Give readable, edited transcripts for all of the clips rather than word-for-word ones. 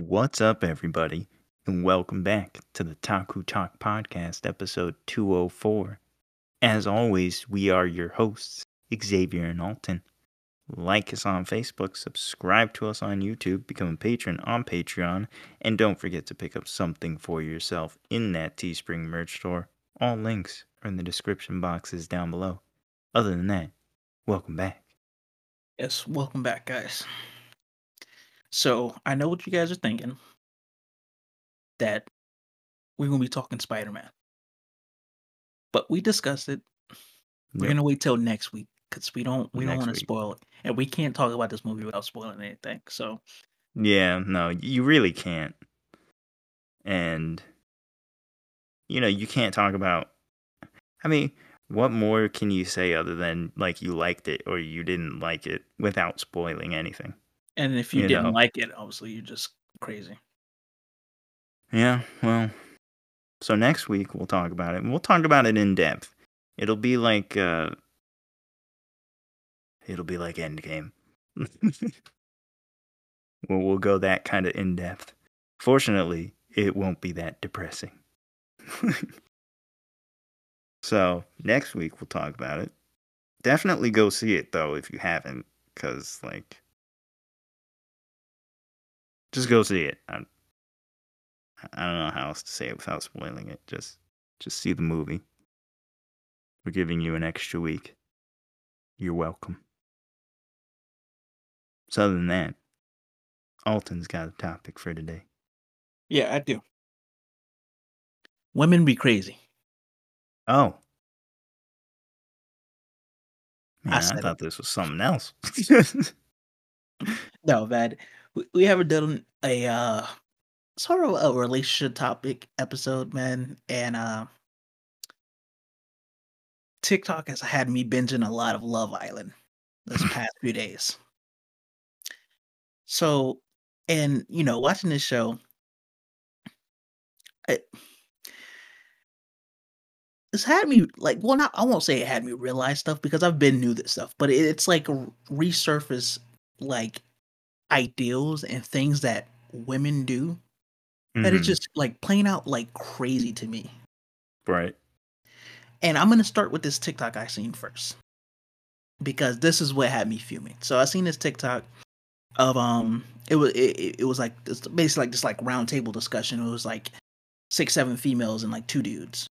What's up, everybody, and welcome back to the Taku Talk podcast, episode 204. As always, we are your hosts, Xavier and Alton. Like us on Facebook, subscribe to us on YouTube, become a patron on Patreon, and don't forget to pick up something for yourself in that Teespring merch store. All links are in the description boxes down below. Other than that, welcome back. Yes, welcome back, guys. So, I know what you guys are thinking, that we're going to be talking Spider-Man. But we discussed it. We're going to wait till next week, because we don't want to spoil it. And we can't talk about this movie without spoiling anything, so. Yeah, no, you really can't. And, you know, you can't talk about, I mean, what more can you say other than, like, you liked it or you didn't like it without spoiling anything? And if you didn't like it, obviously you're just crazy. Yeah, well, so next week we'll talk about it. We'll talk about it in depth. It'll be like Endgame. Well, we'll go that kind of in depth. Fortunately, it won't be that depressing. So next week we'll talk about it. Definitely go see it though if you haven't, because like. Just go see it. I don't know how else to say it without spoiling it. Just see the movie. We're giving you an extra week. You're welcome. So other than that, Alton's got a topic for today. Yeah, I do. Women be crazy. Oh. Man, I thought this was something else. No, bad. We haven't done a sort of a relationship topic episode, man, and TikTok has had me binging a lot of Love Island this past few days. So, and you know, watching this show, it's had me like, well, not I won't say it had me realize stuff because I've been new to this stuff, but it's like resurface like. Ideals and things that women do that it's just like playing out like crazy to me. Right. And I'm going to start with this TikTok I seen first because this is what had me fuming. So I seen this TikTok of, it was like, it's basically like this like round table discussion. It was like 6-7 females and like 2 dudes.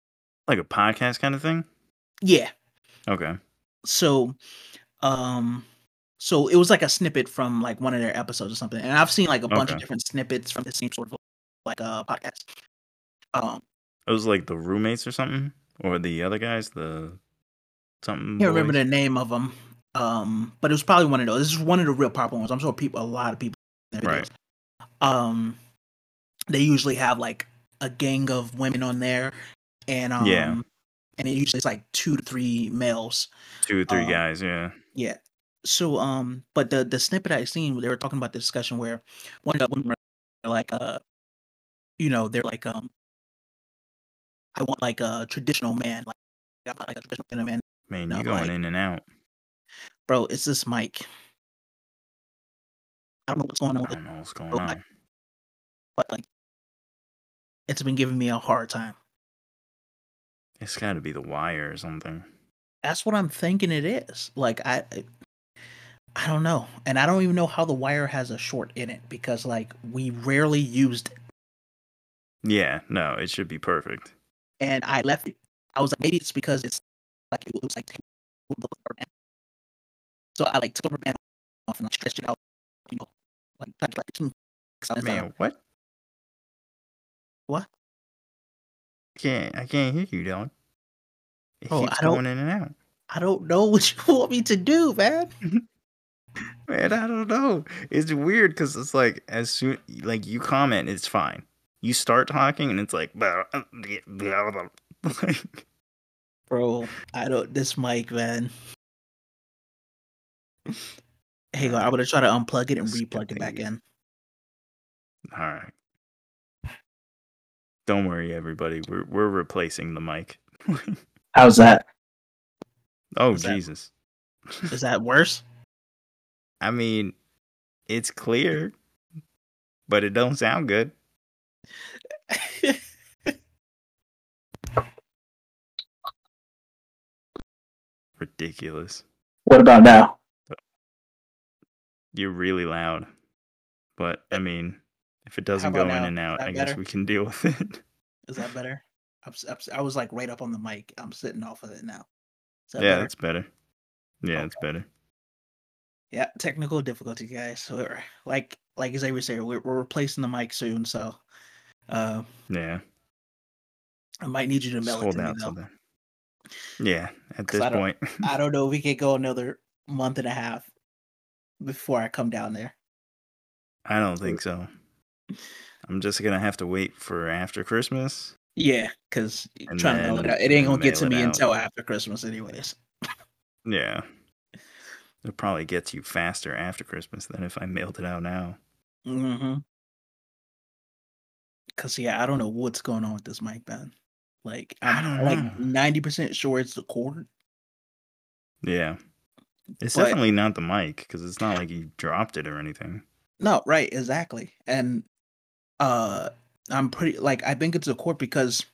Like a podcast kind of thing? Yeah. Okay. So, so it was like a snippet from like one of their episodes or something. And I've seen like a bunch of different snippets from the same sort of like podcast. It was like the roommates or something? Or the other guys? The something? I can't remember the name of them. But it was probably one of those. This is one of the real popular ones. I'm sure a lot of people. Right. They usually have like a gang of women on there. And and it usually is like 2 to 3 males. 2 or 3 guys, yeah. Yeah. So, but the snippet I seen, they were talking about the discussion where one of the women were like, you know, they're like, I want like a traditional man, like I want like a traditional man. Man, you're going like, in and out, bro. It's this mic. I don't know what's going on. I don't know what's going on. But like, it's been giving me a hard time. It's got to be the wire or something. That's what I'm thinking. It is like I don't know. And I don't even know how the wire has a short in it because, like, we rarely used it. Yeah, no, it should be perfect. And I left it. I was like, maybe it's because it's like, it was like, so I like took my off and I stretched it out. You know, like man, what? What? I can't hear you, dog. It keeps going in and out. I don't know what you want me to do, man. Man, I don't know. It's weird because it's like as soon like you comment, it's fine. You start talking and it's like, bro, I don't. This mic, man. Hey, I'm gonna try to unplug it and replug it back in. All right. Don't worry, everybody. We're replacing the mic. How's that? Oh, Jesus. Is that worse? I mean, it's clear. but it don't sound good. Ridiculous. What about now? You're really loud. But, I mean, if it doesn't go in and out, I guess we can deal with it. Is that better? I was like right up on the mic. I'm sitting off of it now. Yeah, that's better. Yeah, it's better. Yeah, technical difficulty, guys. So we're, like Xavier said, we're replacing the mic soon, so yeah. I might need you to mail it to me, though. Yeah, at this point. I don't know. We could go another month and a half before I come down there. I don't think so. I'm just going to have to wait for after Christmas. Yeah, because trying to mail it out. It ain't going to get to me until after Christmas anyways. Yeah. It probably gets you faster after Christmas than if I mailed it out now. Mm-hmm. Because, yeah, I don't know what's going on with this mic, man. Like, I'm like 90% sure it's the cord. Yeah. It's definitely not the mic, because it's not like you dropped it or anything. No, right, exactly. And I'm pretty, like, I think it's the cord because,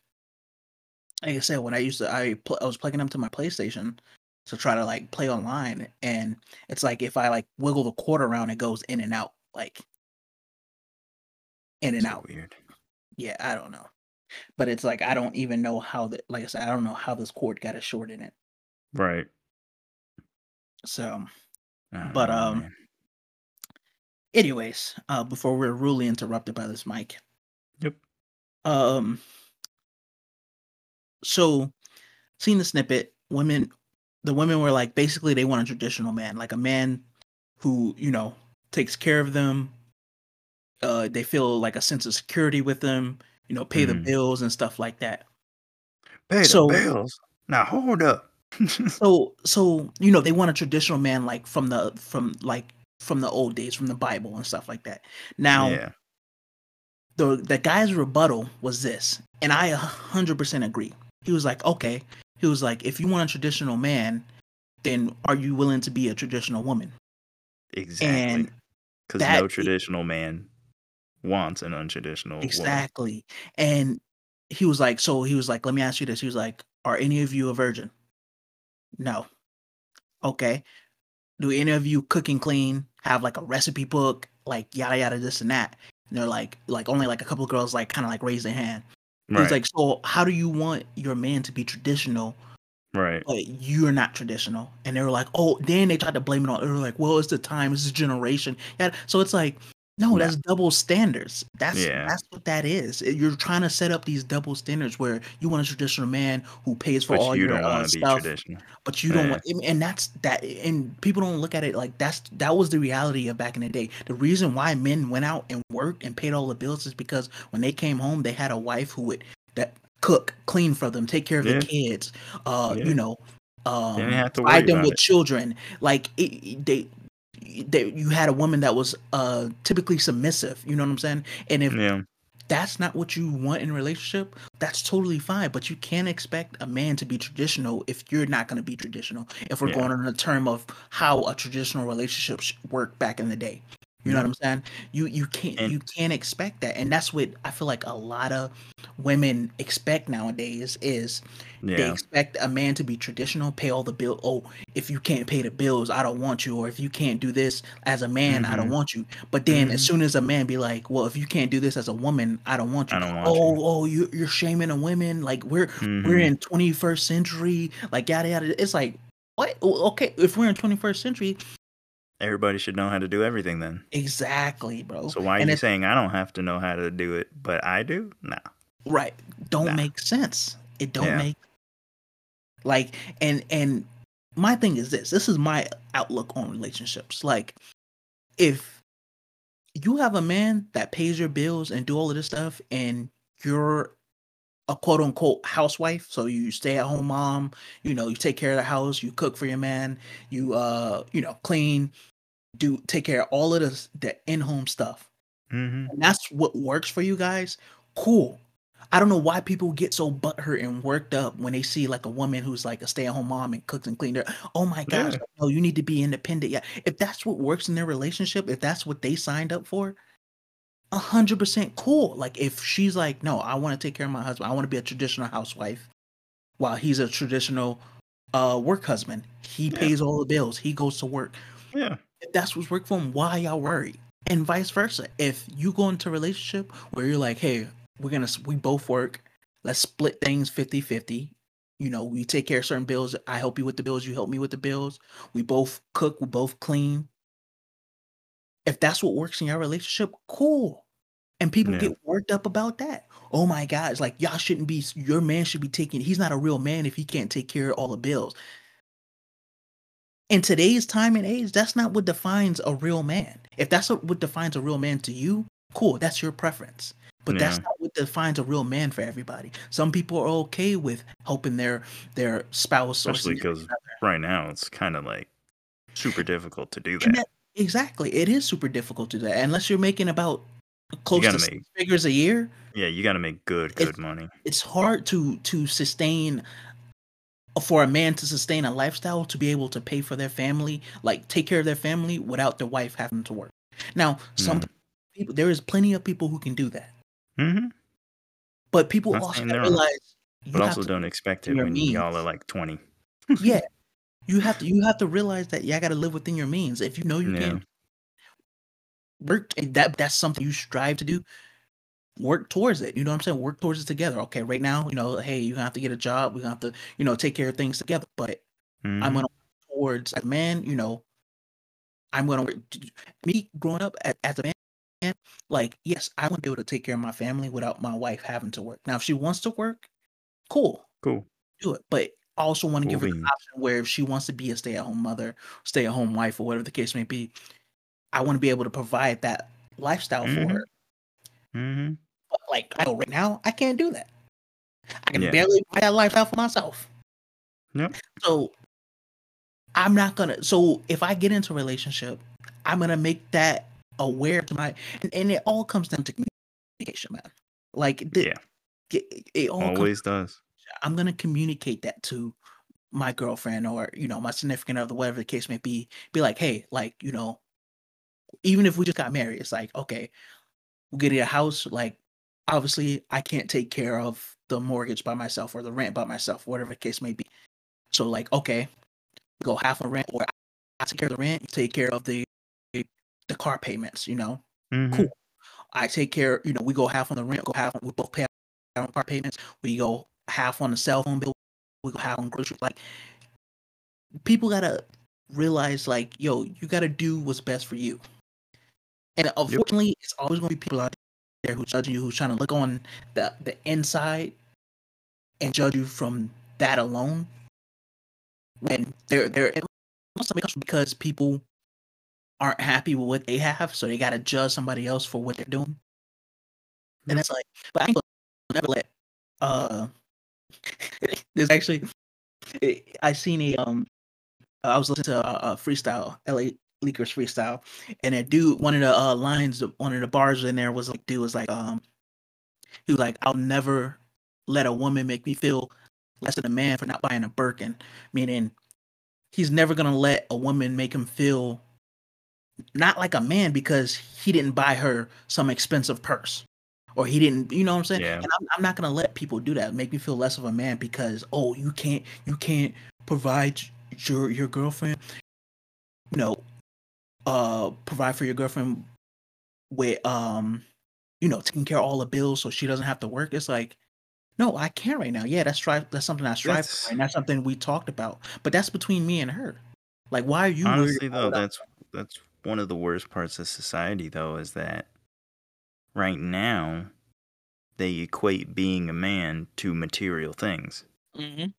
like I said, when I used to, I was plugging them to my PlayStation to try to, like, play online. And it's like, if I, like, wiggle the cord around, it goes in and out, like, in and out. Weird. Yeah, I don't know. But it's like, I don't even know how that, like I said, I don't know how this cord got a short in it. Right. So, but, man. Anyways, before we're rudely interrupted by this mic. Yep. So, seeing the snippet, the women were like, basically they want a traditional man, like a man who, you know, takes care of them. They feel like a sense of security with them. You know, pay the bills and stuff like that. Pay the bills. Now hold up. so you know, they want a traditional man like from the old days, from the Bible and stuff like that. Now, the guy's rebuttal was this, and I 100% agree. He was like, okay. He was like, if you want a traditional man, then are you willing to be a traditional woman? Exactly. Because no traditional man wants an untraditional exactly woman. And he was like let me ask you this. He was like, are any of you a virgin? No. Okay. Do any of you cook and clean, have like a recipe book, like yada yada this and that? And they're like only like a couple of girls like kind of like raise their hand. Right. He's like, so how do you want your man to be traditional, right, but you're not traditional? And they were like, oh, then they tried to blame it on, they were like, well, it's the time, it's the generation. Yeah. So it's like, no, that's double standards. That's what that is. You're trying to set up these double standards where you want a traditional man who pays for all your stuff, but you don't want. And that's that. And people don't look at it like that was the reality of back in the day. The reason why men went out and worked and paid all the bills is because when they came home, they had a wife who would cook, clean for them, take care of the kids. You know, provide them with children. Like you had a woman that was typically submissive, you know what I'm saying? And if that's not what you want in a relationship, that's totally fine. But you can't expect a man to be traditional if you're not going to be traditional. If we're going on a term of how a traditional relationship worked back in the day, you know what I'm saying? You can't expect that, and that's what I feel like a lot of women expect nowadays is they expect a man to be traditional, pay all the bills. Oh, if you can't pay the bills, I don't want you. Or if you can't do this as a man, I don't want you. But then as soon as a man be like, well, if you can't do this as a woman, I don't want you. You're shaming a woman. Like we're in 21st century. Like yada yada. It's like, what? Okay, if we're in 21st century. Everybody should know how to do everything then. Exactly, bro. So why are you saying I don't have to know how to do it, but I do? Nah. Right. Don't make sense. It don't make... Like, and my thing is this. This is my outlook on relationships. Like, if you have a man that pays your bills and do all of this stuff, and you're a quote-unquote housewife, so you stay-at-home mom, you know, you take care of the house, you cook for your man, you, you know, clean... take care of all of this, the in-home stuff. And that's what works for you guys. Cool. I don't know why people get so butthurt and worked up when they see like a woman who's like a stay-at-home mom and cooks and cleans. Oh my gosh, no, you need to be independent. Yeah, if that's what works in their relationship, if that's what they signed up for, 100% cool. Like, if she's like, no, I want to take care of my husband, I want to be a traditional housewife while he's a traditional work husband. He pays all the bills. He goes to work. Yeah. If that's what's work for him, why y'all worry? And vice versa. If you go into a relationship where you're like, hey, we both work, let's split things 50-50. You know, we take care of certain bills. I help you with the bills. You help me with the bills. We both cook. We both clean. If that's what works in your relationship, cool. And people get worked up about that. Oh my God. It's like, y'all shouldn't be, your man should be taking, he's not a real man if he can't take care of all the bills. In today's time and age, that's not what defines a real man. If that's what defines a real man to you, cool, that's your preference. But that's not what defines a real man for everybody. Some people are okay with helping their spouse. Especially because right now it's kind of like super difficult to do that. Exactly. It is super difficult to do that. Unless you're making about close to 6 figures a year. Yeah, you got to make good money. It's hard to sustain, for a man to sustain a lifestyle, to be able to pay for their family, like take care of their family without their wife having to work. Now, some people, there is plenty of people who can do that. Mm-hmm. But people also realize, but also don't expect it when y'all are like 20. Yeah. You have to realize that y'all got to live within your means. If you know you can work, that's something you strive to do. Work towards it. You know what I'm saying? Work towards it together. Okay, right now, you know, hey, you're gonna have to get a job. We're gonna have to, you know, take care of things together. But I'm gonna work towards, as a man, you know, I'm gonna work. Me growing up as a man, like, yes, I want to be able to take care of my family without my wife having to work. Now, if she wants to work, cool, do it. But I also want to give her the option where if she wants to be a stay-at-home mother, stay-at-home wife, or whatever the case may be, I want to be able to provide that lifestyle for her. Mm-hmm. But like, I know right now, I can't do that. I can barely buy that lifestyle for myself. Yep. So I'm not going to. So if I get into a relationship, I'm going to make that aware to my. And it all comes down to communication, man. Like, it all always does. I'm going to communicate that to my girlfriend or, you know, my significant other, whatever the case may be. Be like, hey, like, you know, even if we just got married, it's like, okay, we're getting a house. Like, obviously, I can't take care of the mortgage by myself or the rent by myself, whatever the case may be. So, like, okay, we go half on rent, or I take care of the rent, you take care of the car payments, you know? Mm-hmm. Cool. I take care, you know, we go half on the rent, we both pay our car payments, we go half on the cell phone bill, we go half on groceries. Like, people gotta realize, like, yo, you gotta do what's best for you. And unfortunately, it's always gonna be people out there who judge you, who's trying to look on the inside and judge you from that alone. When they're because people aren't happy with what they have, so they gotta judge somebody else for what they're doing. And that's like, but I never let. There's actually, I seen a I was listening to a freestyle, LA Leakers freestyle, and a dude, one of the lines, one of the bars in there was like, dude was like, he was like, I'll never let a woman make me feel less than a man for not buying a Birkin. Meaning, he's never gonna let a woman make him feel not like a man because he didn't buy her some expensive purse. Or he didn't, you know what I'm saying? Yeah. And I'm not gonna let people do that, make me feel less of a man because, oh, you can't provide your girlfriend, you know, provide for your girlfriend with, you know, taking care of all the bills so she doesn't have to work. It's like, no, I can't right now. Yeah, that's something I strive for, and that's something we talked about. But that's between me and her. Like, why are you honestly though? That's one of the worst parts of society though, is that. Right now, they equate being a man to material things. Mm-hmm.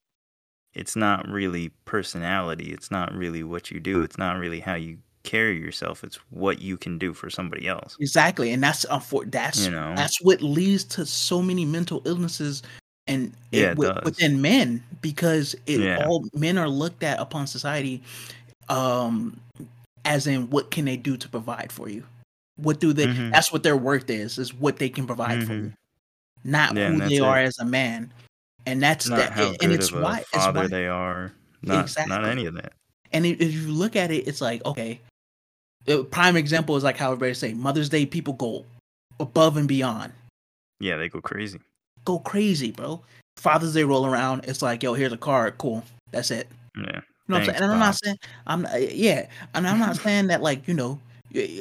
It's not really personality. It's not really what you do. It's not really how you carry yourself. It's what you can do for somebody else. Exactly, and that's you know, that's what leads to so many mental illnesses and within men because all men are looked at upon society as in what can they do to provide for you. What do they? Mm-hmm. That's what their worth is what they can provide for you, not who they are as a man, and that's not that. How and good it's of why a father it's why, they are, not exactly. Not any of that. And if you look at it, it's like okay. The prime example is like how everybody say Mother's Day people go above and beyond. Yeah, they go crazy. Go crazy, bro. Father's Day roll around. It's like, yo, here's a card. Cool. That's it. Yeah. You know what I'm saying? And I'm not saying I'm not saying that, like, you know,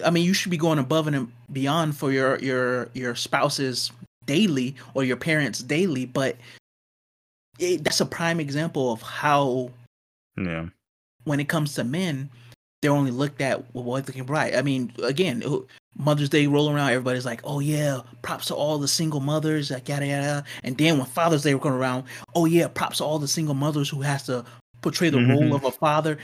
I mean, you should be going above and beyond for your spouse's daily or your parents' daily, but that's a prime example of how, yeah, when it comes to men, they're only looked at what they can provide. I mean, again, Mother's Day roll around, everybody's like, oh yeah, props to all the single mothers, like, yada yada. And then when Father's Day comes around, oh yeah, props to all the single mothers who has to portray the role of a father.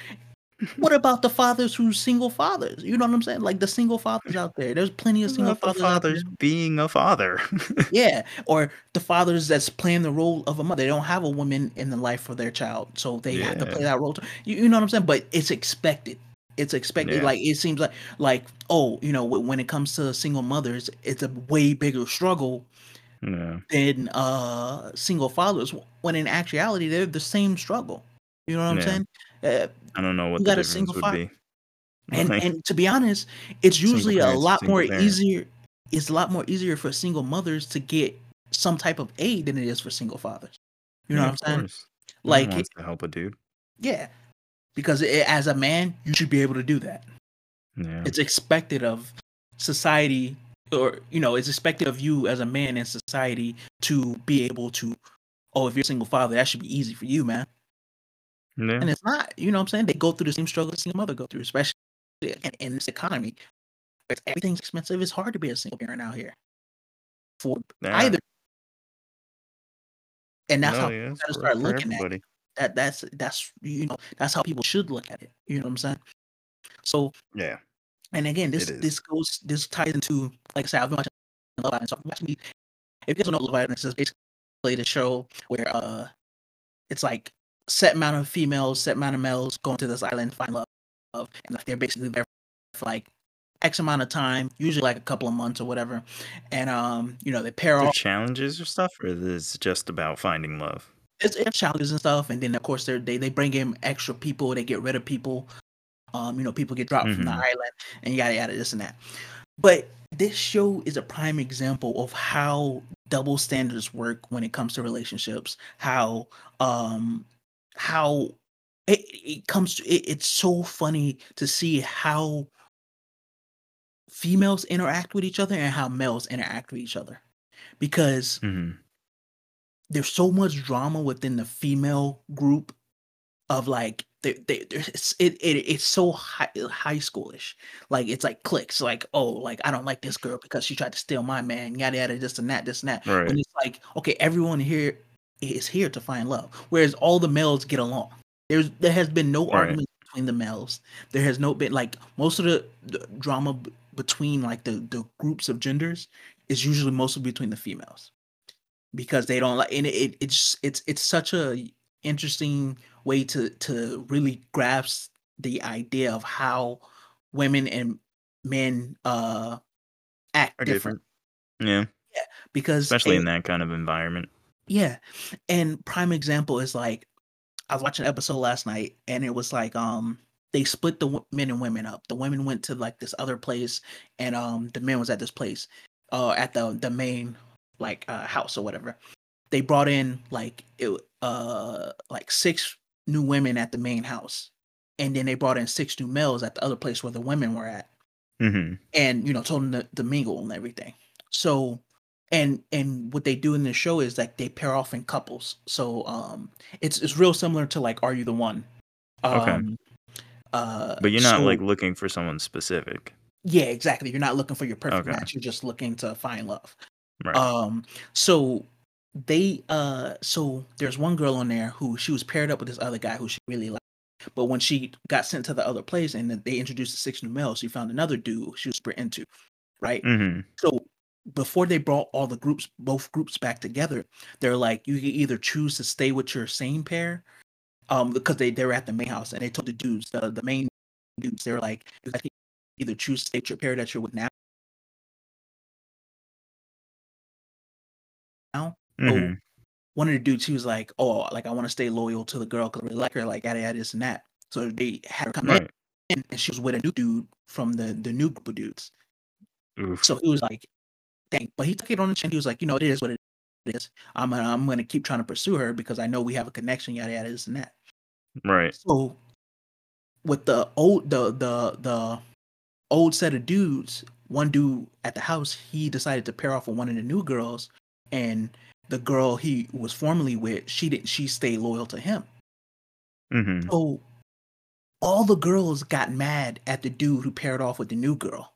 What about the fathers who's single fathers? You know what I'm saying? Like the single fathers out there. There's plenty of single fathers being a father. Yeah. Or the fathers that's playing the role of a mother. They don't have a woman in the life for their child. So they have to play that role. You know what I'm saying? But it's expected. It's expected. Yeah. Like, it seems like, oh, you know, when it comes to single mothers, it's a way bigger struggle than single fathers. When in actuality, they're the same struggle. You know what I'm saying? I don't know what the difference would be. And to be honest, it's usually a lot more easier. It's a lot more easier for single mothers to get some type of aid than it is for single fathers. You know what I'm saying? Like, wants to help a dude. Yeah, because as a man, you should be able to do that. Yeah. It's expected of society, or you know, it's expected of you as a man in society to be able to. Oh, if you're a single father, that should be easy for you, man. Yeah. And it's not, you know what I'm saying? They go through the same struggle the single mother go through, especially in this economy. Everything's expensive. It's hard to be a single parent out here for either. And that's how you gotta start looking at it. That's you know, that's how people should look at it. You know what I'm saying? So yeah. And again, this ties into, like I said, I've been watching Love Island. So I'm watching, if you guys don't know Love Island, it's basically the show where it's like set amount of females, set amount of males going to this island to find love. And like, they're basically there for like X amount of time, usually like a couple of months or whatever. And you know, they pair off challenges or stuff, or is it just about finding love? It's challenges and stuff, and then of course they bring in extra people, they get rid of people, you know, people get dropped from the island and yada yada this and that. But this show is a prime example of how double standards work when it comes to relationships, how it comes to it. It's so funny to see how females interact with each other and how males interact with each other, because there's so much drama within the female group of like it's so high schoolish. Like, it's like cliques, like, oh, like I don't like this girl because she tried to steal my man, yada yada this and that. Right. When it's like, okay, everyone here is here to find love, whereas all the males get along. There has been no argument between the males. There has no been, like, most of the drama between like the groups of genders is usually mostly between the females, because they don't like, and it's such a interesting way to really grasp the idea of how women and men act different. Yeah, because especially in that kind of environment. Yeah. And prime example is, like, I was watching an episode last night, and it was like they split the men and women up. The women went to like this other place, and the men was at this place at the main like house or whatever. They brought in like 6 new women at the main house, and then they brought in 6 new males at the other place where the women were at, and you know, told them to mingle and everything. So. And what they do in this show is like they pair off in couples. So it's real similar to like Are You the One? But you're not like looking for someone specific. Yeah, exactly. You're not looking for your perfect match. You're just looking to find love. Right. So there's one girl on there who she was paired up with this other guy who she really liked. But when she got sent to the other place and they introduced the 6 new males, she found another dude she was super into. Right. Mm-hmm. So before they brought all the groups, both groups back together, they're like, you can either choose to stay with your same pair, because they're at the main house, and they told the dudes, the main dudes, they were like, you can either choose to stay with your pair that you're with now. So one of the dudes, he was like, oh, like I want to stay loyal to the girl because I really like her, like yada yada this and that. So they had her come in, and she was with a new dude from the new group of dudes. Oof. So he was like, thing. But he took it on the chin. He was like, you know, it is what it is. I'm going to keep trying to pursue her because I know we have a connection, yada, yada, this and that. Right. So with the old set of dudes, one dude at the house, he decided to pair off with one of the new girls, and the girl he was formerly with, she stayed loyal to him. Mm-hmm. So all the girls got mad at the dude who paired off with the new girl.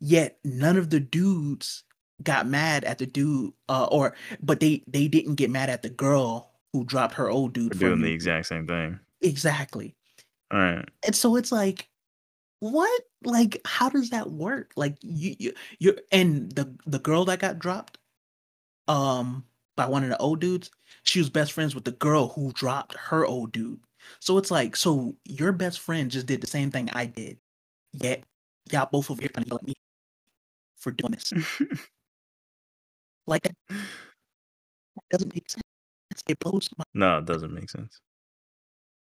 Yet none of the dudes got mad at the dude, but they didn't get mad at the girl who dropped her old dude. They're doing the exact same thing. Exactly. All right. And so it's like, what? Like, how does that work? Like, you're and the girl that got dropped, by one of the old dudes, she was best friends with the girl who dropped her old dude. So it's like, so your best friend just did the same thing I did. Yet, y'all both of you are trying to yell at me for doing this. Like, that doesn't make sense. It blows my mind. No, it doesn't make sense.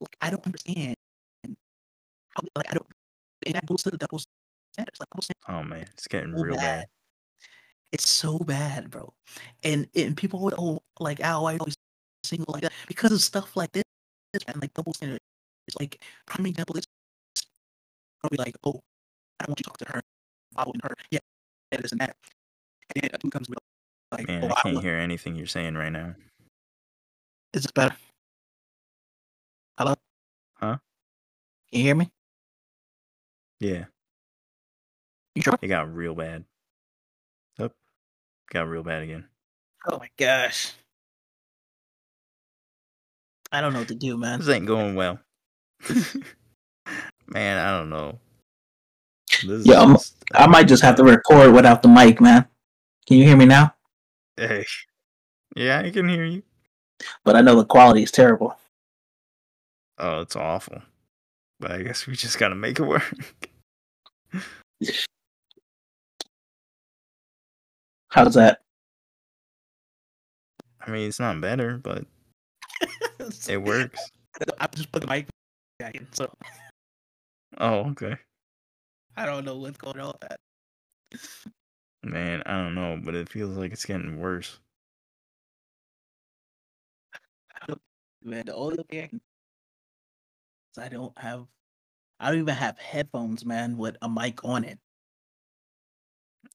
Like, I don't understand. Like, I don't. And that goes to the double standards. Oh man, it's getting so real bad. It's so bad, bro. And people would, oh, like, oh, I always single like that because of stuff like this. And like double standards. It's like prime example is probably like, oh, I don't want you to talk to her. I wouldn't hurt. Yeah, that isn't that. And then a dude comes with like, man, oh, I can't hear anything you're saying right now. Is this better? Hello? Huh? Can you hear me? Yeah. You sure? It got real bad. Oh, got real bad again. Oh my gosh. I don't know what to do, man. This ain't going well. Man, I don't know. I might just have to record without the mic, man. Can you hear me now? Hey. Yeah, I can hear you. But I know the quality is terrible. Oh, it's awful. But I guess we just gotta make it work. How's that? I mean, it's not better, but it works. I just put the mic back in, so. Oh, okay. I don't know what's going on with that. Man, I don't know, but it feels like it's getting worse. Man, the only thing I can do is I don't even have headphones, man, with a mic on it.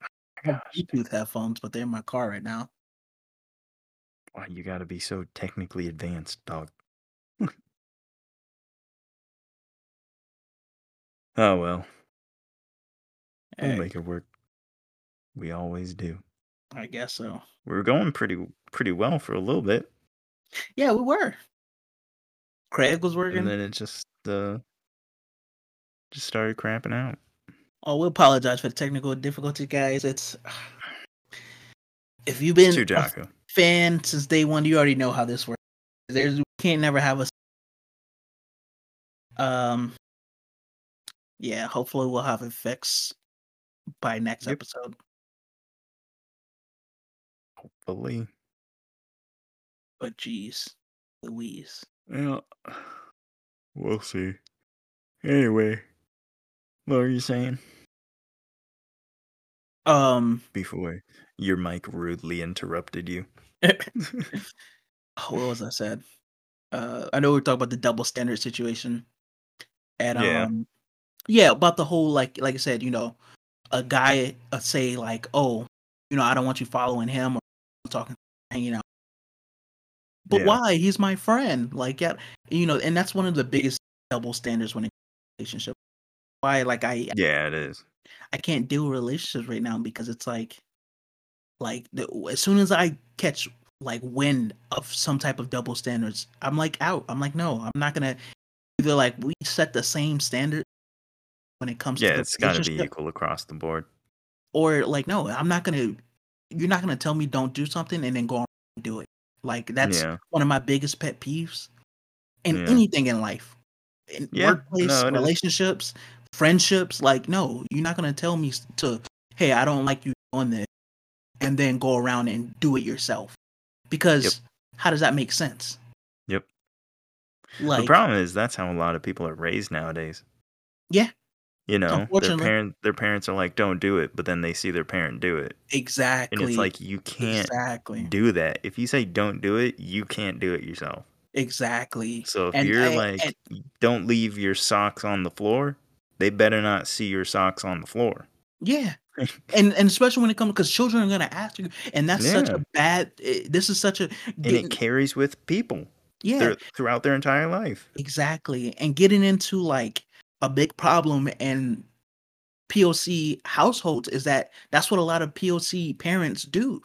I have Bluetooth headphones, but they're in my car right now. Why you gotta be so technically advanced, dog? Oh well, hey. We'll make it work. We always do. I guess so. We were going pretty well for a little bit. Yeah, we were. Craig was working. And then it just started crapping out. Oh, we apologize for the technical difficulty, guys. It's... If you've been a fan since day one, you already know how this works. We can't never have a... Yeah, hopefully we'll have it fixed by next episode. Hopefully. But geez, Louise. Well, we'll see. Anyway, what are you saying? Before your mic rudely interrupted you. What was I said? I know we were talking about the double standard situation, and yeah, about the whole like I said, you know, a guy say like, oh, you know, I don't want you following him or talking, hanging out. But why? He's my friend. Like, yeah, you know, and that's one of the biggest double standards when it comes to relationship. Why? Like, I it is. I can't deal with relationships right now because it's like as soon as I catch like wind of some type of double standards, I'm like out. I'm like, no, I'm not gonna. Either like we set the same standard when it comes to it's gotta be equal across the board. Or like, no, I'm not gonna. You're not gonna tell me don't do something and then go on and do it. Like, that's one of my biggest pet peeves in anything in life. In workplace, relationships, friendships. Like, no, you're not going to tell me to, hey, I don't like you doing this, and then go around and do it yourself. Because how does that make sense? Yep. Like, the problem is that's how a lot of people are raised nowadays. Yeah. You know, their parents are like, don't do it. But then they see their parent do it. Exactly. And it's like, you can't do that. If you say don't do it, you can't do it yourself. Exactly. So if don't leave your socks on the floor, they better not see your socks on the floor. Yeah. And especially when it comes, because children are going to ask you. And that's such a bad, this is such a. And it carries with people. Yeah. Throughout their entire life. Exactly. And getting into like a big problem in POC households is that's what a lot of POC parents do.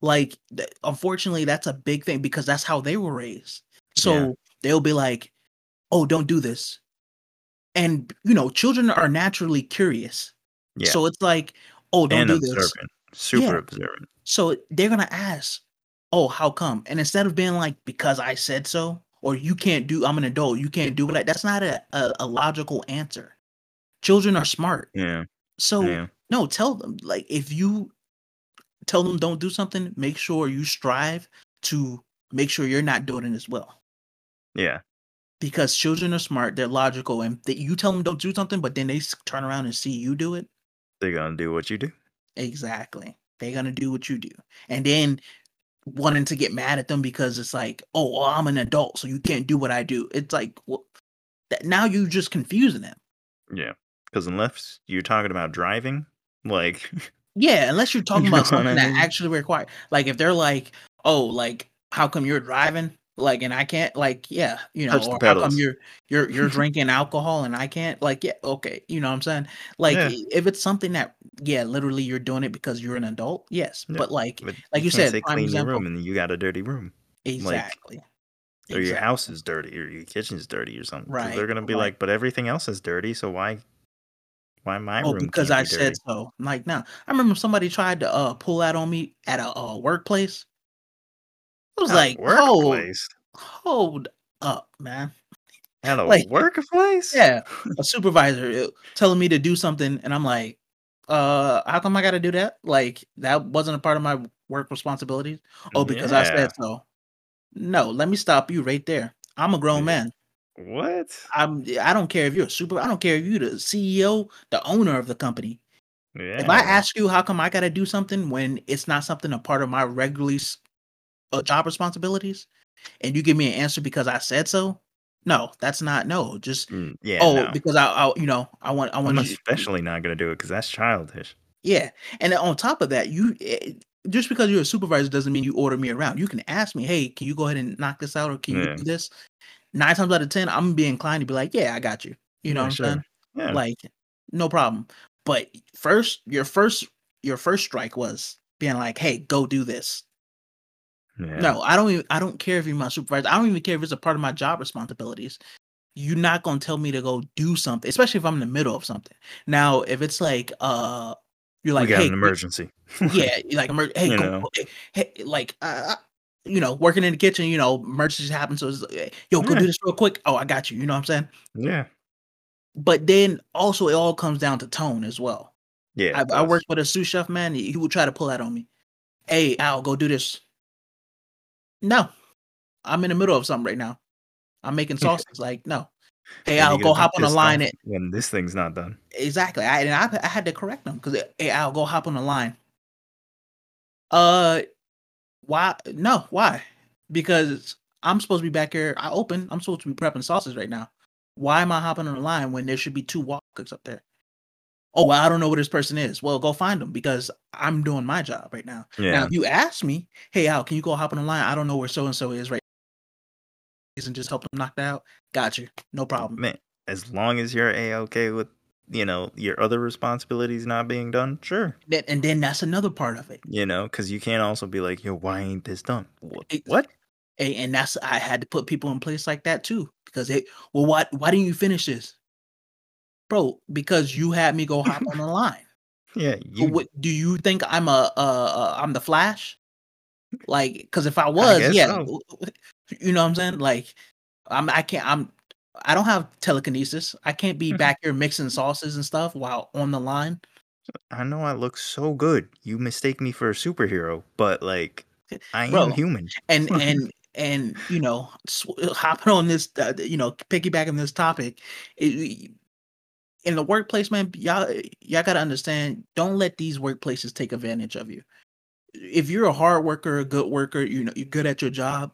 Like, unfortunately, that's a big thing because that's how they were raised. So they'll be like, oh, don't do this. And, you know, children are naturally curious. Yeah. So it's like, oh, don't do this. Super observant. So they're going to ask, oh, how come? And instead of being like, because I said so, or you can't do, I'm an adult, you can't do it. That's not a logical answer. Children are smart. Yeah. So no, tell them, like, if you tell them don't do something, make sure you strive to make sure you're not doing it as well. Yeah. Because children are smart, they're logical, and you tell them don't do something, but then they turn around and see you do it. They're going to do what you do. Exactly. They're going to do what you do. And then wanting to get mad at them because it's like, oh, well, I'm an adult, so you can't do what I do. It's like, well, now you're just confusing them. Yeah. Because unless you're talking about driving, like... Yeah, unless you're talking about something that actually requires... Like, if they're like, oh, like, how come you're driving... Like, and I can't, like, yeah, you know, or how come you're drinking alcohol and I can't, like, yeah, okay, you know what I'm saying? Like, if it's something that, literally you're doing it because you're an adult, yes, but like you said, clean your room and you got a dirty room, exactly, or your house is dirty or your kitchen's dirty or something, right? They're gonna be like, but everything else is dirty, so why my room? Because I said so. I'm like, no, I remember somebody tried to pull out on me at a workplace. I was like, hold up, man. At a workplace? Yeah. A supervisor telling me to do something. And I'm like, how come I got to do that? Like, that wasn't a part of my work responsibilities. Oh, because I said so. No, let me stop you right there. I'm a grown man. What? I don't care if you're I don't care if you're the CEO, the owner of the company. Yeah. If I ask you how come I got to do something when it's not something a part of my regularly job responsibilities, and you give me an answer because I said so. No, that's not. No, just because I you know, I want. I'm especially not gonna do it because that's childish. Yeah, and on top of that, just because you're a supervisor doesn't mean you order me around. You can ask me, hey, can you go ahead and knock this out, or can you do this? 9 times out of 10, I'm gonna be inclined to be like, yeah, I got you. You know what I'm saying? Yeah. Like, no problem. But first, your first strike was being like, hey, go do this. Yeah. No, I don't care if you're my supervisor. I don't even care if it's a part of my job responsibilities. You're not going to tell me to go do something, especially if I'm in the middle of something. Now, if it's like, you're like, we got an emergency. Yeah. Like, hey, you know. Hey, like, you know, working in the kitchen, you know, emergencies happen. So it's like, yo, go do this real quick. Oh, I got you. You know what I'm saying? Yeah. But then also it all comes down to tone as well. Yeah. I worked with a sous chef, man. He would try to pull that on me. Hey, Al, go do this. No, I'm in the middle of something right now. I'm making sauces. Like, no. Hey, I'll go hop on the line. When this thing's not done. Exactly. I had to correct them because, hey, I'll go hop on the line. Why? No, why? Because I'm supposed to be back here. I'm supposed to be prepping sauces right now. Why am I hopping on the line when there should be 2 wok cooks up there? Oh, well, I don't know where this person is. Well, go find them because I'm doing my job right now. Yeah. Now, if you ask me, hey, Al, can you go hop on the line? I don't know where so-and-so is right now. And just help them knock that out. Got you. No problem. Man, as long as you're A-okay with, you know, your other responsibilities not being done, sure. And then that's another part of it. You know, because you can't also be like, yo, why ain't this done? What? And that's, I had to put people in place like that too. Because, why didn't you finish this? Bro, because you had me go hop on the line. Yeah. What, do you think I'm I'm the Flash? Like, because if I was, so. You know what I'm saying? Like, I don't have telekinesis. I can't be back here mixing sauces and stuff while on the line. I know I look so good. You mistake me for a superhero, but like, I am human. And you know, hopping on this, piggybacking this topic. in the workplace, man, y'all gotta understand, don't let these workplaces take advantage of you. If you're a hard worker, a good worker, you know, you're good at your job,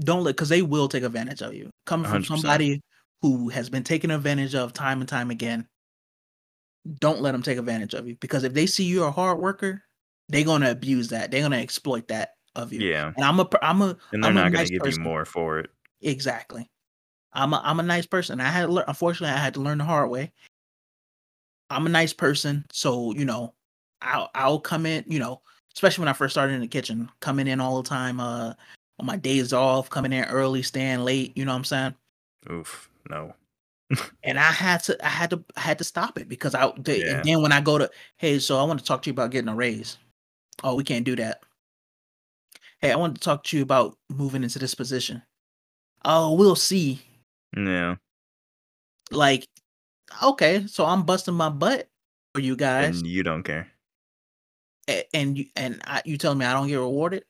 don't let, because they will take advantage of you. Coming from 100%. Somebody who has been taken advantage of time and time again, don't let them take advantage of you, because if they see you're a hard worker, they're gonna abuse that. They're gonna exploit that of you. Yeah. And they're not gonna give you more for it. Exactly. I'm a nice person. Unfortunately, I had to learn the hard way. I'm a nice person, so you know, I'll come in, you know, especially when I first started in the kitchen, coming in all the time, on my days off, coming in early, staying late, you know what I'm saying? Oof, no. And I had to stop it, because and then when I go to, hey, so I want to talk to you about getting a raise. Oh, we can't do that. Hey, I want to talk to you about moving into this position. Oh, we'll see. Yeah. Like, okay, so I'm busting my butt for you guys. And you don't care. And you telling me I don't get rewarded?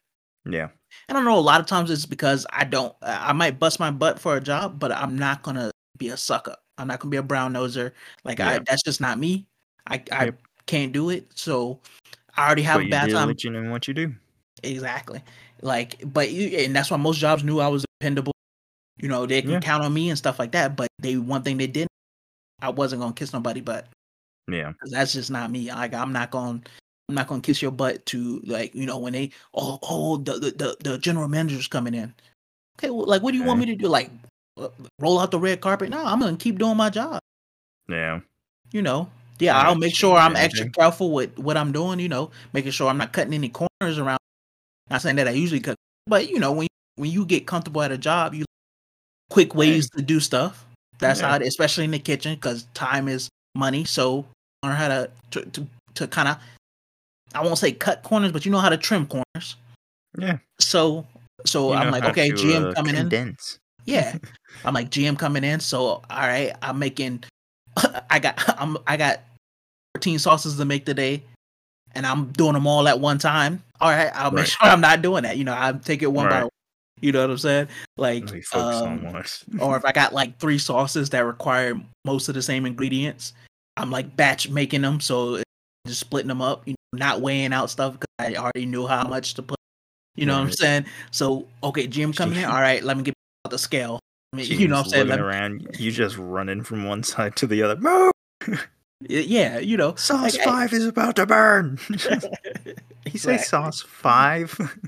Yeah. I don't know. A lot of times it's because I might bust my butt for a job, but I'm not going to be a sucker. I'm not going to be a brown noser. Like, yeah. That's just not me. I can't do it. So I already have a bad time. But you're diligent in what you do. Exactly. Like, and that's why most jobs knew I was dependable. You know, they can count on me and stuff like that. But one thing they didn't, I wasn't going to kiss nobody butt. Yeah. Because that's just not me. Like, I'm not going to kiss your butt to, like, you know, when they, the general manager's coming in. Okay, well, like, what do you want me to do? Like, roll out the red carpet? No, I'm going to keep doing my job. Yeah. You know, I'll make sure I'm extra careful with what I'm doing, you know, making sure I'm not cutting any corners around. Not saying that I usually cut, but, you know, when you get comfortable at a job, you quick ways to do stuff. That's how it, especially in the kitchen, because time is money. So learn how to kind of, I won't say cut corners, but you know how to trim corners. Yeah. So I'm like, okay, GM coming condense. In. Yeah. I'm like, GM coming in. So all right, I'm making. I got 14 sauces to make today, and I'm doing them all at one time. All right, I'll make sure I'm not doing that. You know, I take it one by one. You know what I'm saying? Like, or if I got like 3 sauces that require most of the same ingredients, I'm like batch making them, so just splitting them up. You know, not weighing out stuff because I already knew how much to put. You know what I'm saying? So, okay, GM coming in. All right, let me get out the scale. I mean, you know what I'm saying? You just running from one side to the other. Move! Yeah, you know. Sauce 5 is about to burn. He said sauce 5?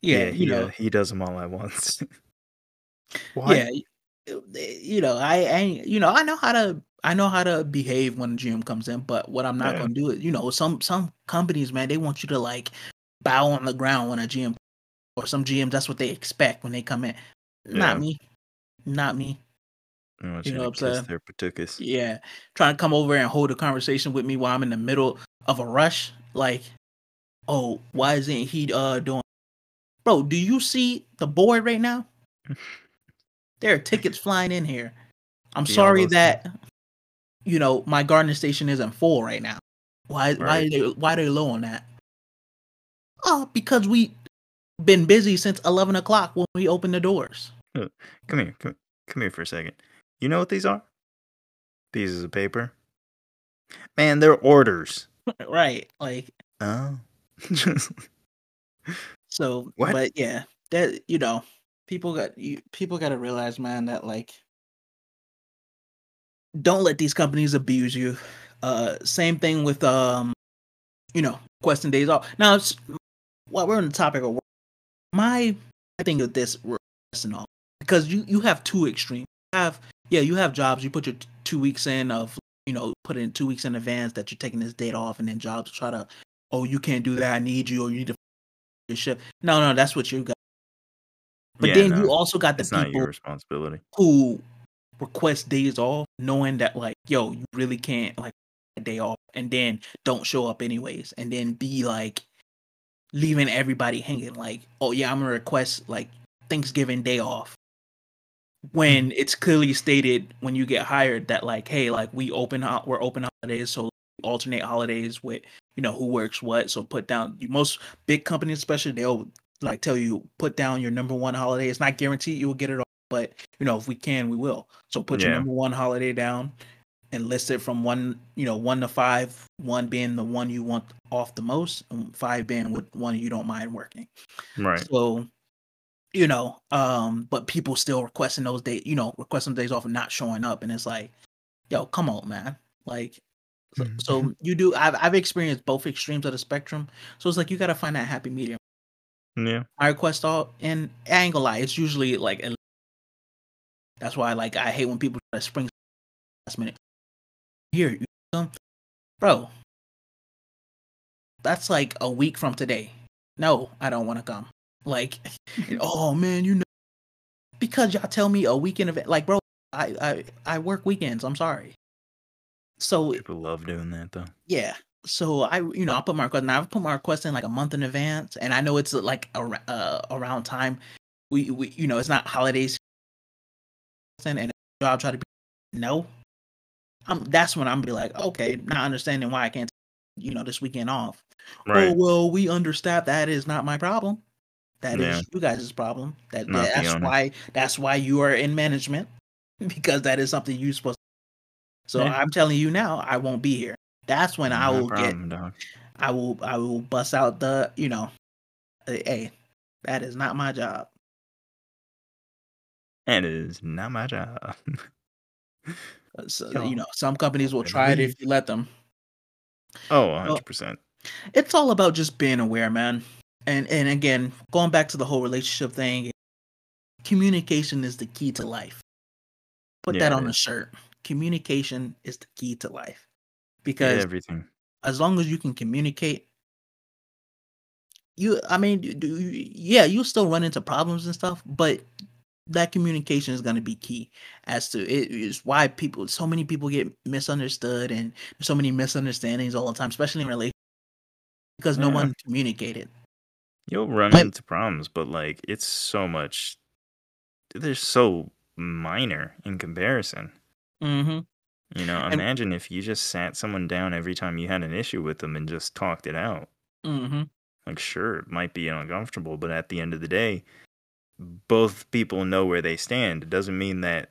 Yeah, you know. He does them all at once. Why? Yeah, you know, I know how to. I know how to behave when a GM comes in, but what I'm not going to do is, you know, some companies, man, they want you to like bow on the ground when a GM, or some GMs, that's what they expect when they come in. Yeah. Not me. You know what I'm saying? Yeah. Trying to come over and hold a conversation with me while I'm in the middle of a rush. Like, oh, why isn't he doing? Bro, do you see the board right now? There are tickets flying in here. I'm sorry that. You know, my gardening station isn't full right now. Why are they low on that? Oh, because we've been busy since 11 o'clock when we opened the doors. Come here for a second. You know what these are? Pieces of paper. Man, they're orders. Right, like. Oh. So, what? But yeah, that, you know, people got to realize, man, that like. Don't let these companies abuse you. Same thing with, you know, requesting days off. Now, while we're on the topic of work, I think of this requesting off, because you have two extremes. You have jobs. You put your 2 weeks in of, you know, put in 2 weeks in advance that you're taking this date off, and then jobs try to, oh, you can't do that. I need you, or you need to your shift. No, that's what you got. But you also got the people not your responsibility. Who request days off, knowing that like, yo, you really can't like a day off, and then don't show up anyways, and then be like leaving everybody hanging. Like, oh yeah, I'm gonna request like Thanksgiving day off, when it's clearly stated when you get hired that like, hey, like we're open holidays, so alternate holidays with, you know, who works what. So put down, most big companies especially, they'll like tell you put down your number 1 holiday. It's not guaranteed you will get it off, But, you know, if we can, we will. So put your number one holiday down and list it from one, you know, 1 to 5, 1 being the one you want off the most, and 5 being with one you don't mind working. Right. So, you know, but people still requesting those days, you know, requesting days off and not showing up. And it's like, yo, come on, man. Like, so you do, I've experienced both extremes of the spectrum. So it's like, you got to find that happy medium. Yeah. I request all, and I ain't gonna lie, it's usually like, that's why like I hate when people try to spring last minute. Here, you know, bro, that's like a week from today. No, I don't want to come. Like, oh man, you know, because y'all tell me a weekend event. Like, bro, I work weekends. I'm sorry. So people love doing that though. Yeah. So I, you know, I put my request. Now I've put my request in like a month in advance, and I know it's like around time. We you know, it's not holidays. And I'll try to be no. That's when I'm be like, okay, not understanding why I can't, you know, this weekend off. Right. Oh well, we understaffed. That is not my problem. That is you guys' problem. That's why you are in management, because that is something you're supposed to. So I'm telling you now, I won't be here. That's when I will get. Dog. I will bust out the, you know, hey, that is not my job. And it is not my job. So, you know, some companies will try it if you let them. Oh, 100%. It's all about just being aware, man. And again, going back to the whole relationship thing, communication is the key to life. Put that on a shirt. Communication is the key to life. Because everything. As long as you can communicate, you'll still run into problems and stuff, but that communication is going to be key as to it is why people, so many people get misunderstood and so many misunderstandings all the time, especially in relationships, because no one communicated. You'll run into problems, but like it's so much, they're so minor in comparison. Mm-hmm. You know, imagine if you just sat someone down every time you had an issue with them and just talked it out. Mm-hmm. Like, sure, it might be uncomfortable, but at the end of the day, both people know where they stand. It doesn't mean that,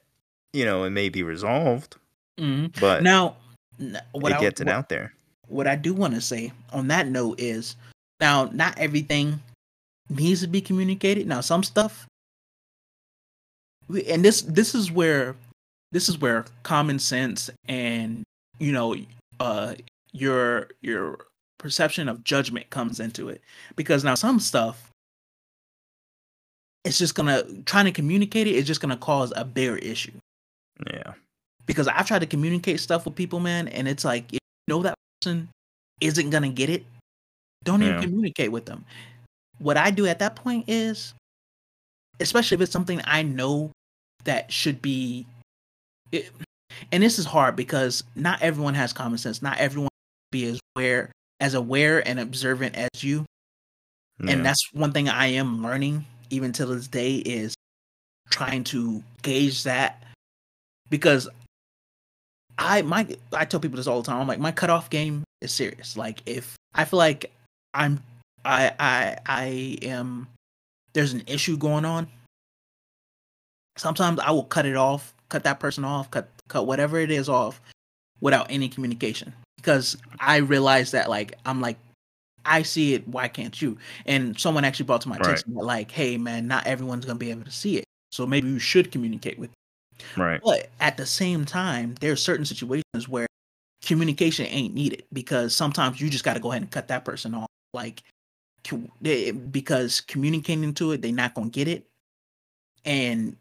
you know, it may be resolved, but now it gets it out there. What I do want to say on that note is, now not everything needs to be communicated. Now some stuff, and this is where common sense and, you know, your perception of judgment comes into it, because now some stuff, it's just gonna, trying to communicate it is just gonna cause a bigger issue. Yeah. Because I've tried to communicate stuff with people, man, and it's like, you know, that person isn't gonna get it. Don't even communicate with them. What I do at that point is, especially if it's something I know that should be, and this is hard because not everyone has common sense. Not everyone can be as aware and observant as you. Yeah. And that's one thing I am learning, even till this day, is trying to gauge that, because I tell people this all the time. I'm like, my cutoff game is serious. Like, if I feel like I am there's an issue going on, sometimes I will cut it off, cut that person off, cut whatever it is off without any communication, because I realize that, like, I'm like, I see it, why can't you? And someone actually brought to my attention, like, hey man, not everyone's going to be able to see it. So maybe you should communicate with them. Right. But at the same time, there are certain situations where communication ain't needed, because sometimes you just got to go ahead and cut that person off. Like, because communicating to it, they're not going to get it. And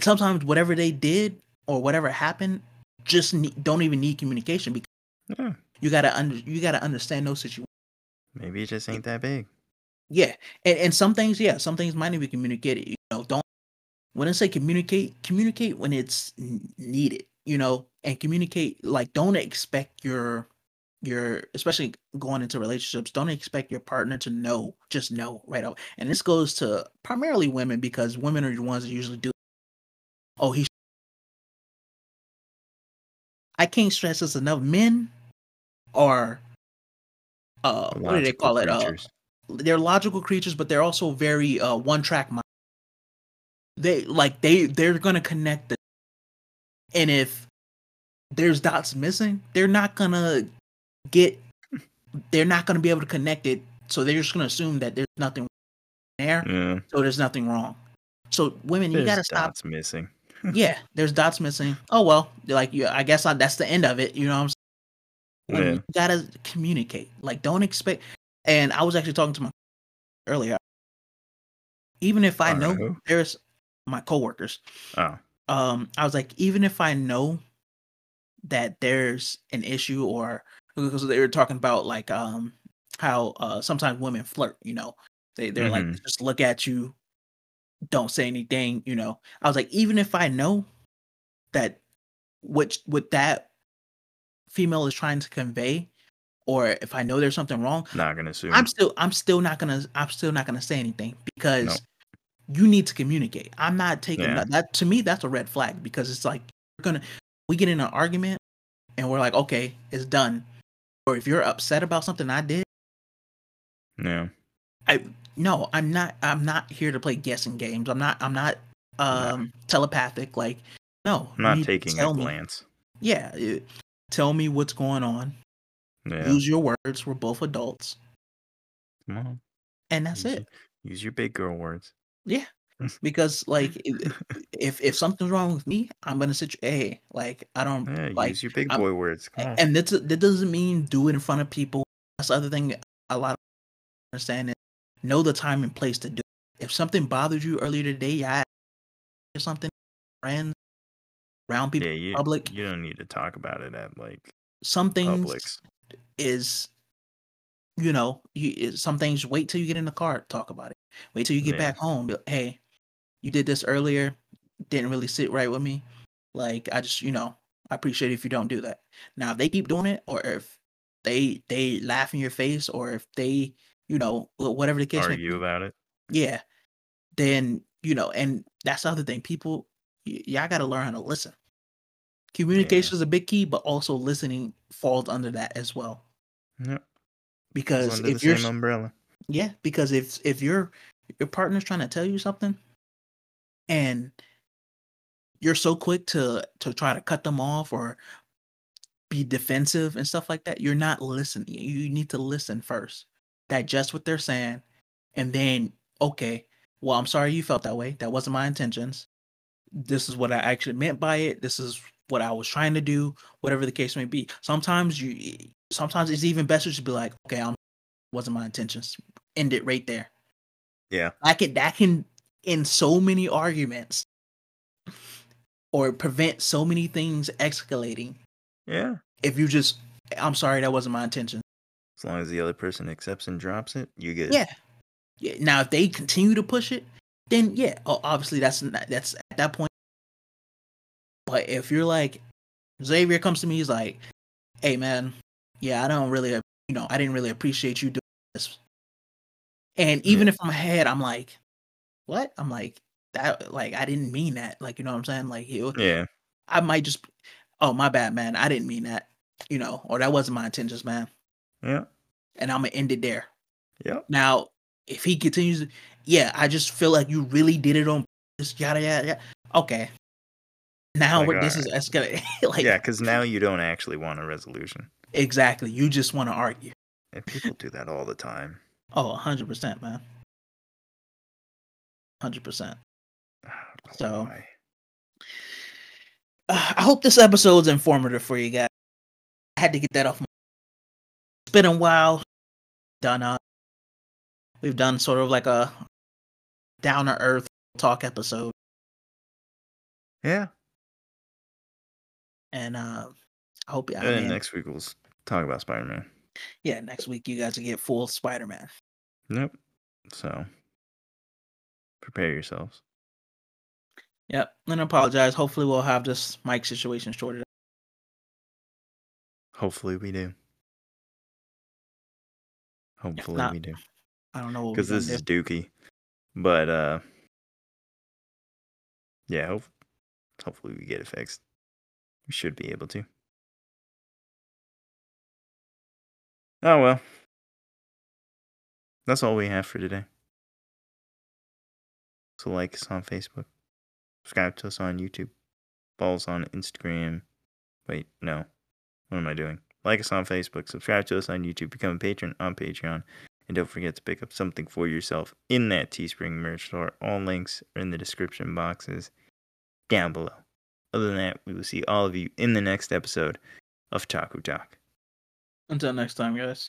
sometimes whatever they did or whatever happened, just don't even need communication, because you got to understand those situations. Maybe it just ain't that big. Yeah. And some things might not be communicated. You know, when I say communicate when it's needed, you know, and communicate, like, don't expect your, especially going into relationships, don't expect your partner to know right away. And this goes to primarily women, because women are the ones that usually do. Oh, I can't stress this enough. Men are, what do they call it? They're logical creatures, but they're also very one-track mind. They're gonna connect the, and if there's dots missing, they're not gonna be able to connect it. So they're just gonna assume that there's nothing there. Yeah. So there's nothing wrong. So women, you gotta stop. Dots missing. Yeah, there's dots missing. Oh well, like I guess that's the end of it. You know what I'm saying? Yeah. You gotta communicate. Like, don't expect. And I was actually talking to my earlier. Even if I know there's my coworkers. Oh. I was like, even if I know that there's an issue, or because they were talking about like how sometimes women flirt. You know, they're mm-hmm. like, just look at you, don't say anything. You know, I was like, even if I know that what that female is trying to convey, or if I know there's something wrong, not gonna assume. I'm still not gonna say anything, because you need to communicate. I'm not taking that. To me, that's a red flag, because it's like we get in an argument and we're like, okay, it's done. Or if you're upset about something I did, I'm not here to play guessing games. I'm not telepathic. Like, no, I'm not taking a glance. Yeah. Tell me what's going on. Yeah. Use your words. We're both adults. Come on. And that's it. Use your big girl words. Yeah. Because like, if something's wrong with me, I'm gonna sit. Hey, like I don't like. Use your big boy words. Come on. And that doesn't mean do it in front of people. That's the other thing. A lot of people understand is know the time and place to do it. If something bothered you earlier today, or something, friends, around people, in public. You don't need to talk about it at like some things. Publix. Is, you know, some things wait till you get in the car, talk about it. Wait till you get back home. Hey, you did this earlier, didn't really sit right with me. Like, I just, I appreciate it if you don't do that. Now, if they keep doing it, or if they laugh in your face, or if they, whatever the case may be. Argue about it. Yeah. Then, and that's the other thing. People, y'all got to learn how to listen. Communication is a big key, but also listening falls under that as well. Yep. Because if you're same umbrella. Yeah, because if your partner's trying to tell you something and you're so quick to try to cut them off or be defensive and stuff like that, you're not listening. You need to listen first. Digest what they're saying, and then, okay, well, I'm sorry you felt that way. That wasn't my intentions. This is what I actually meant by it. This is what I was trying to do, whatever the case may be. Sometimes it's even best to just be like, okay, wasn't my intentions. End it right there. Yeah. That can end so many arguments or prevent so many things escalating. Yeah. If you just, I'm sorry, that wasn't my intention. As long as the other person accepts and drops it, you get it. Yeah. Now, if they continue to push it, then obviously that's at that point. But if you're like, Xavier comes to me, he's like, hey man, I didn't really appreciate you doing this. And even if I'm ahead, I'm like, what? I'm like, that, like, I didn't mean that. Like, you know what I'm saying? Like, I might just, oh, my bad, man. I didn't mean that, or that wasn't my intentions, man. Yeah. And I'm going to end it there. Yeah. Now, if he continues, I just feel like you really did it on purpose, yada, yada, yada. Okay. Now this is escalating. Like, yeah, because now you don't actually want a resolution. Exactly. You just want to argue. And people do that all the time. Oh, 100%, man. 100%. So, I hope this episode's informative for you guys. I had to get that off my... It's been a while. We've done sort of like a down-to-earth talk episode. Yeah. And, I hope next week we'll talk about Spider-Man. Yeah, next week you guys will get full Spider-Man. Yep. So prepare yourselves. Yep. And I apologize. Hopefully we'll have this mic situation sorted out. Hopefully we do. Hopefully we do. I don't know what we're doing. Because this is Dookie. But hopefully we get it fixed. We should be able to. Oh, well. That's all we have for today. So like us on Facebook. Subscribe to us on YouTube. Follow us on Instagram. Wait, no. What am I doing? Like us on Facebook. Subscribe to us on YouTube. Become a patron on Patreon. And don't forget to pick up something for yourself in that Teespring merch store. All links are in the description boxes down below. Other than that, we will see all of you in the next episode of Taku Talk. Until next time, guys.